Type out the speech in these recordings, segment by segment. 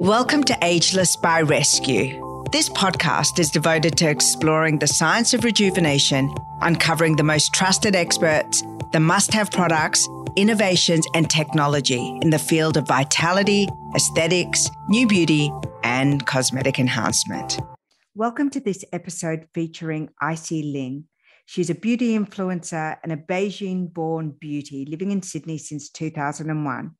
Welcome to Ageless by Rescue. This podcast is devoted to exploring the science of rejuvenation, uncovering the most trusted experts, the must-have products, innovations and technology in the field of vitality, aesthetics, new beauty and cosmetic enhancement. Welcome to this episode featuring Icy Lin. She's a beauty influencer and a Beijing-born beauty living in Sydney since 2001.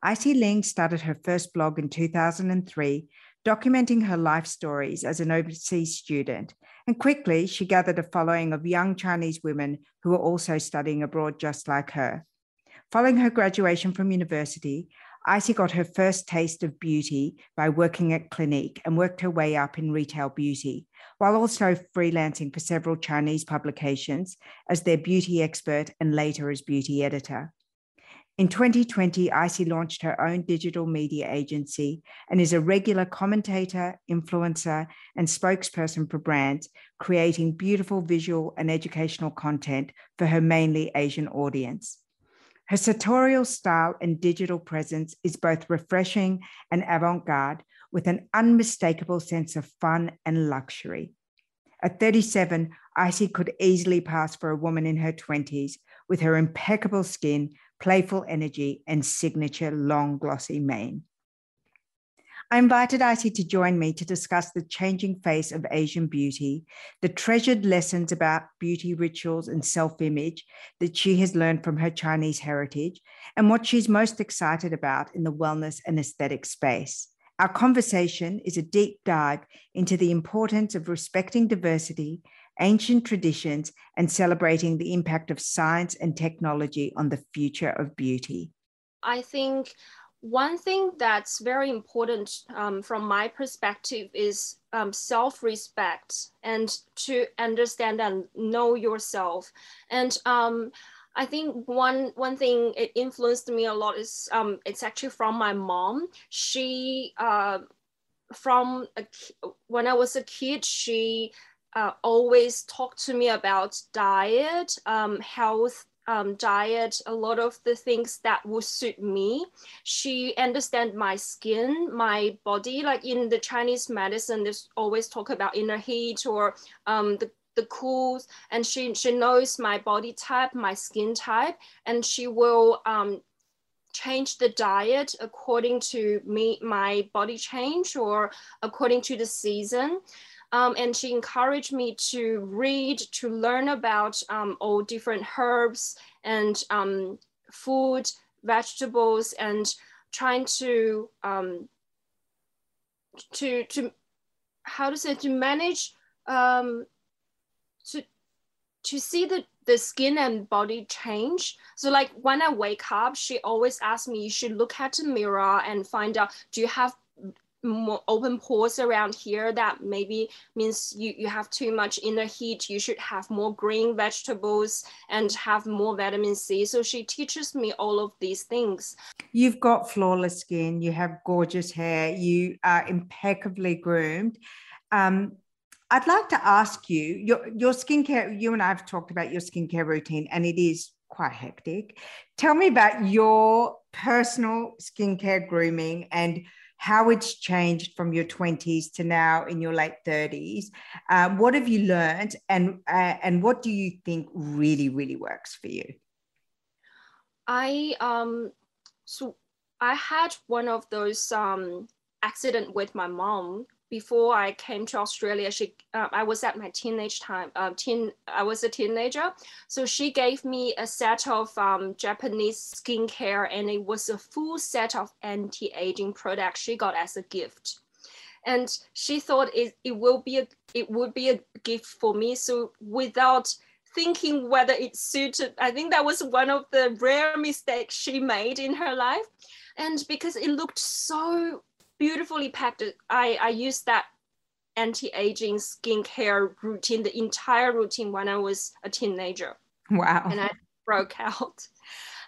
Icy Lin started her first blog in 2003, documenting her life stories as an overseas student. And quickly, she gathered a following of young Chinese women who were also studying abroad just like her. Following her graduation from university, Icy got her first taste of beauty by working at Clinique and worked her way up in retail beauty, while also freelancing for several Chinese publications as their beauty expert and later as beauty editor. In 2020, Icy launched her own digital media agency and is a regular commentator, influencer, and spokesperson for brands, creating beautiful visual and educational content for her mainly Asian audience. Her sartorial style and digital presence is both refreshing and avant-garde, with an unmistakable sense of fun and luxury. At 37, Icy could easily pass for a woman in her 20s, with her impeccable skin, playful energy, and signature long glossy mane. I invited Icy to join me to discuss the changing face of Asian beauty, the treasured lessons about beauty rituals and self-image that she has learned from her Chinese heritage, and what she's most excited about in the wellness and aesthetic space. Our conversation is a deep dive into the importance of respecting diversity, ancient traditions, and celebrating the impact of science and technology on the future of beauty. I think one thing that's very important from my perspective is self-respect, and to understand and know yourself. And I think one thing it influenced me a lot is it's actually from my mom. She, when I was a kid, she always talked to me about diet, health, diet, a lot of the things that would suit me. She understand my skin, my body. Like in the Chinese medicine, there's always talk about inner heat or the cool, and she knows my body type, my skin type, and she will change the diet according to me, my body change, or according to the season. And she encouraged me to read, to learn about all different herbs and food, vegetables, and trying to manage, to see the skin and body change. So like when I wake up, she always asks me, you should look at the mirror and find out, do you have more open pores around here? That maybe means you have too much inner heat. You should have more green vegetables and have more vitamin C. So she teaches me all of these things. You've got flawless skin. You have gorgeous hair. You are impeccably groomed. I'd like to ask you, your skincare, you and I have talked about your skincare routine, and it is quite hectic. Tell me about your personal skincare grooming and how it's changed from your 20s to now in your late 30s. What have you learned, and what do you think really, really works for you? I had one of those accident with my mom. Before I came to Australia, I was at my teenage time. I was a teenager, so she gave me a set of Japanese skincare, and it was a full set of anti-aging products she got as a gift. And she thought it would be a gift for me. So without thinking whether it suited, I think that was one of the rare mistakes she made in her life, and because it looked so beautifully packed. I used that anti-aging skincare routine, the entire routine, when I was a teenager. Wow. And I broke out.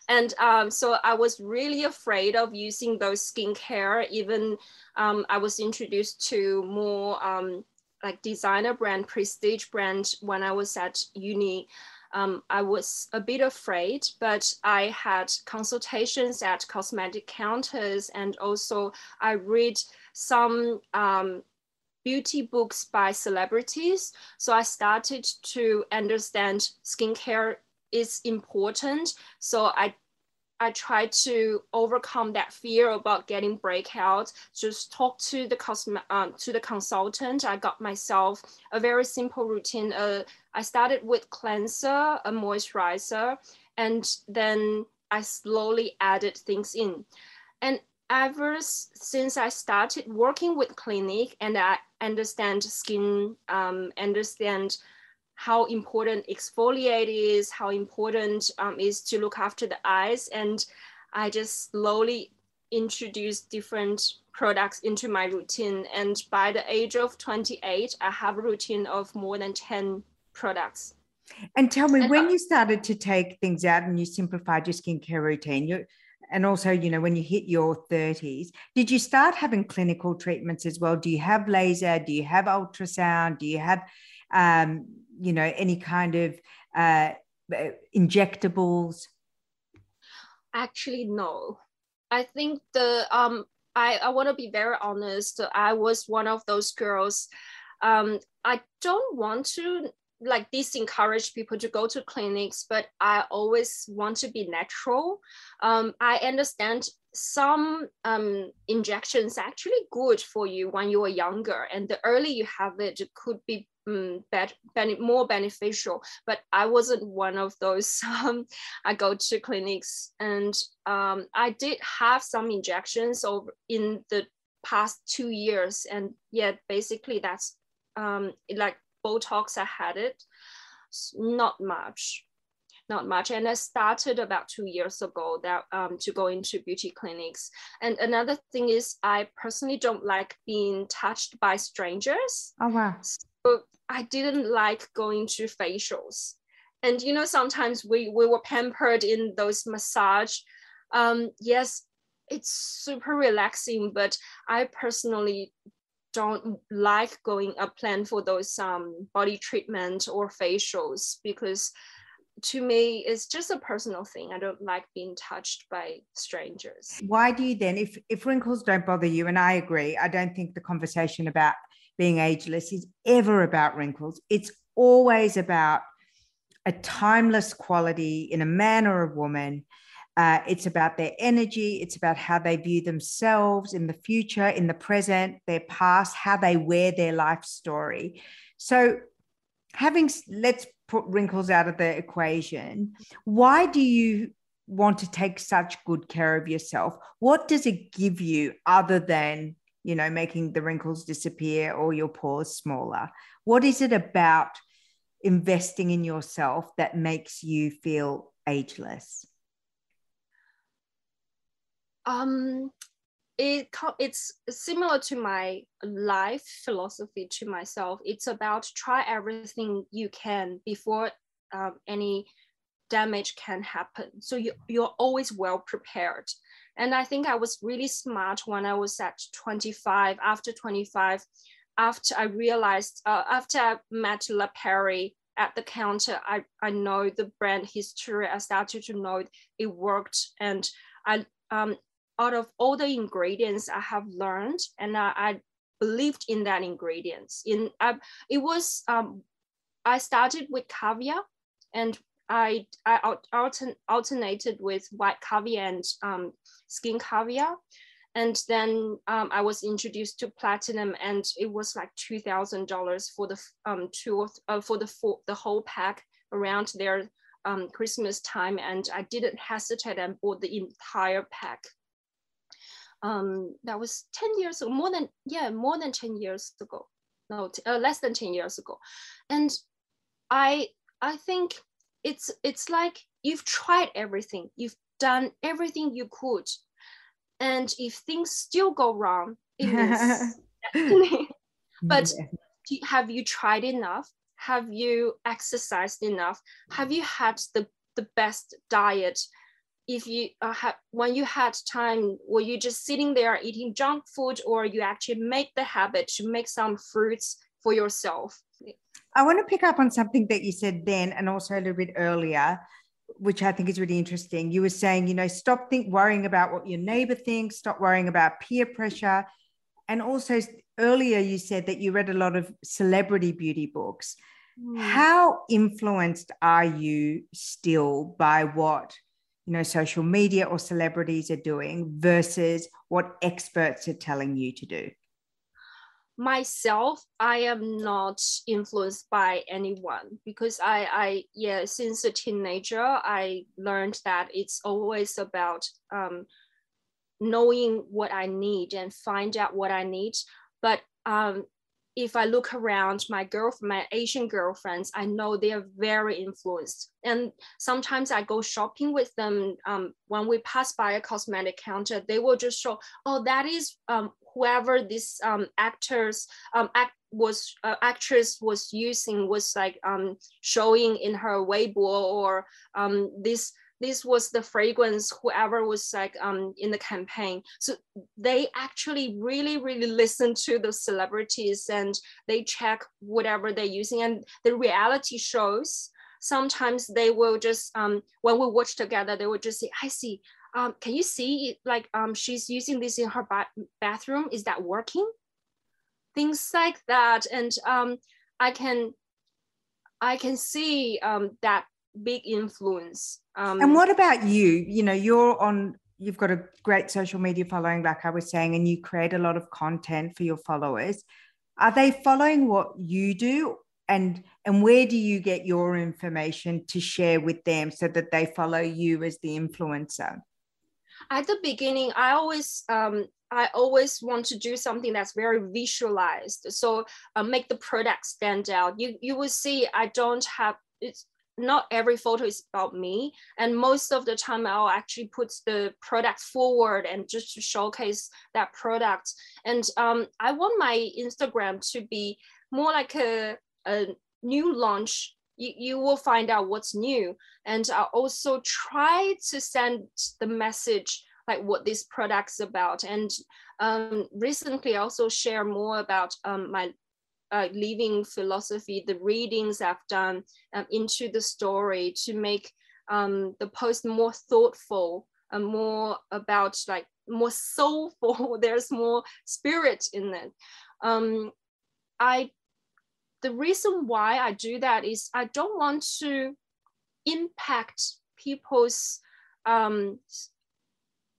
And so I was really afraid of using those skincare. Even I was introduced to more like designer brand, prestige brand when I was at uni. I was a bit afraid, but I had consultations at cosmetic counters, and also I read some beauty books by celebrities. So I started to understand skincare is important. So I tried to overcome that fear about getting breakouts. Just talk to the consultant. I got myself a very simple routine. I started with cleanser, a moisturizer, and then I slowly added things in. And ever since I started working with Clinique, and I understand skin, understand how important exfoliate is, how important is to look after the eyes. And I just slowly introduced different products into my routine. And by the age of 28, I have a routine of more than 10 products. And tell me, when you started to take things out and you simplified your skincare routine, and also, you know, when you hit your 30s, did you start having clinical treatments as well? Do you have laser? Do you have ultrasound? Do you have... you know, any kind of injectables? Actually, no. I think the, I want to be very honest. I was one of those girls. I don't want to like disencourage people to go to clinics, but I always want to be natural. I understand some injections are actually good for you when you are younger, and the earlier you have it, it could be more beneficial, but I wasn't one of those. I go to clinics, and I did have some injections over in the past 2 years, and yeah, basically that's like Botox. I had it, not much, and I started about 2 years ago that to go into beauty clinics. And another thing is, I personally don't like being touched by strangers. Oh wow. But I didn't like going to facials. And, you know, sometimes we were pampered in those massage. Yes, it's super relaxing, but I personally don't like going a plan for those body treatment or facials, because to me, it's just a personal thing. I don't like being touched by strangers. Why do you then, if wrinkles don't bother you, and I agree, I don't think the conversation about being ageless is ever about wrinkles. It's always about a timeless quality in a man or a woman. It's about their energy. It's about how they view themselves in the future, in the present, their past, how they wear their life story. So let's put wrinkles out of the equation. Why do you want to take such good care of yourself? What does it give you other than, you know, making the wrinkles disappear or your pores smaller? What is it about investing in yourself that makes you feel ageless? It's similar to my life philosophy to myself. It's about try everything you can before any damage can happen. So you're always well prepared. And I think I was really smart when I was at 25. After 25, after I realized, after I met La Perry at the counter, I know the brand history. I started to know it worked. And I out of all the ingredients I have learned, and I believed in that ingredients. I started with caviar, and I alternated with white caviar and skin caviar. And then I was introduced to platinum, and it was like $2,000 for the the whole pack around their Christmas time. And I didn't hesitate and bought the entire pack. That was 10 years ago, more than 10 years ago. No, less than 10 years ago. And I think it's like you've tried everything, you've done everything you could, and if things still go wrong, it means but have you tried enough? Have you exercised enough? Have you had the best diet? If you when you had time, were you just sitting there eating junk food, or you actually make the habit to make some fruits for yourself? I want to pick up on something that you said then and also a little bit earlier, which I think is really interesting. You were saying, you know, stop worrying about what your neighbor thinks, stop worrying about peer pressure. And also earlier you said that you read a lot of celebrity beauty books. Mm. How influenced are you still by what, you know, social media or celebrities are doing versus what experts are telling you to do? Myself, I am not influenced by anyone because I since a teenager, I learned that it's always about knowing what I need and find out what I need. But if I look around my Asian girlfriends, I know they are very influenced. And sometimes I go shopping with them. When we pass by a cosmetic counter, they will just show, oh, that is whoever this actress was using, was like showing in her Weibo, or this was the fragrance whoever was like in the campaign. So they actually really, really listen to the celebrities and they check whatever they're using. And the reality shows, sometimes they will just, when we watch together, they will just say, I see, can you see it? Like she's using this in her bathroom, is that working? Things like that. And I can see that big influence. And what about you? You know, you've got a great social media following, like I was saying, and you create a lot of content for your followers. Are they following what you do? And where do you get your information to share with them so that they follow you as the influencer? At the beginning, I always want to do something that's very visualized. So make the product stand out. You will see I don't have it's. Not every photo is about me. And most of the time I'll actually put the product forward and just to showcase that product. And I want my Instagram to be more like a new launch. You will find out what's new. And I also try to send the message like what this product's about. And recently I also share more about my living philosophy, the readings I've done into the story to make the post more thoughtful and more about like more soulful. There's more spirit in it. The reason why I do that is I don't want to impact people's habit.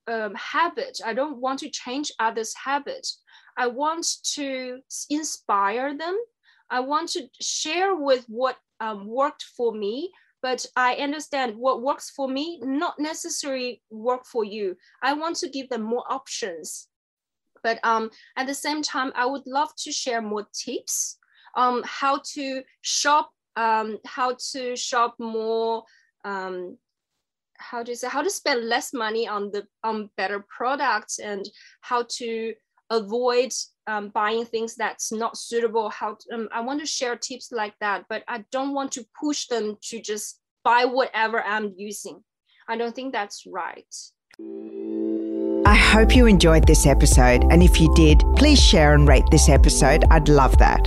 I don't want to change others' habit. I want to inspire them. I want to share with what worked for me, but I understand what works for me, not necessarily work for you. I want to give them more options. But at the same time, I would love to share more tips, how to shop more, how to spend less money on better products, and how to avoid buying things that's not suitable. I want to share tips like that, but I don't want to push them to just buy whatever I'm using. I don't think that's right. I hope you enjoyed this episode. And if you did, please share and rate this episode. I'd love that.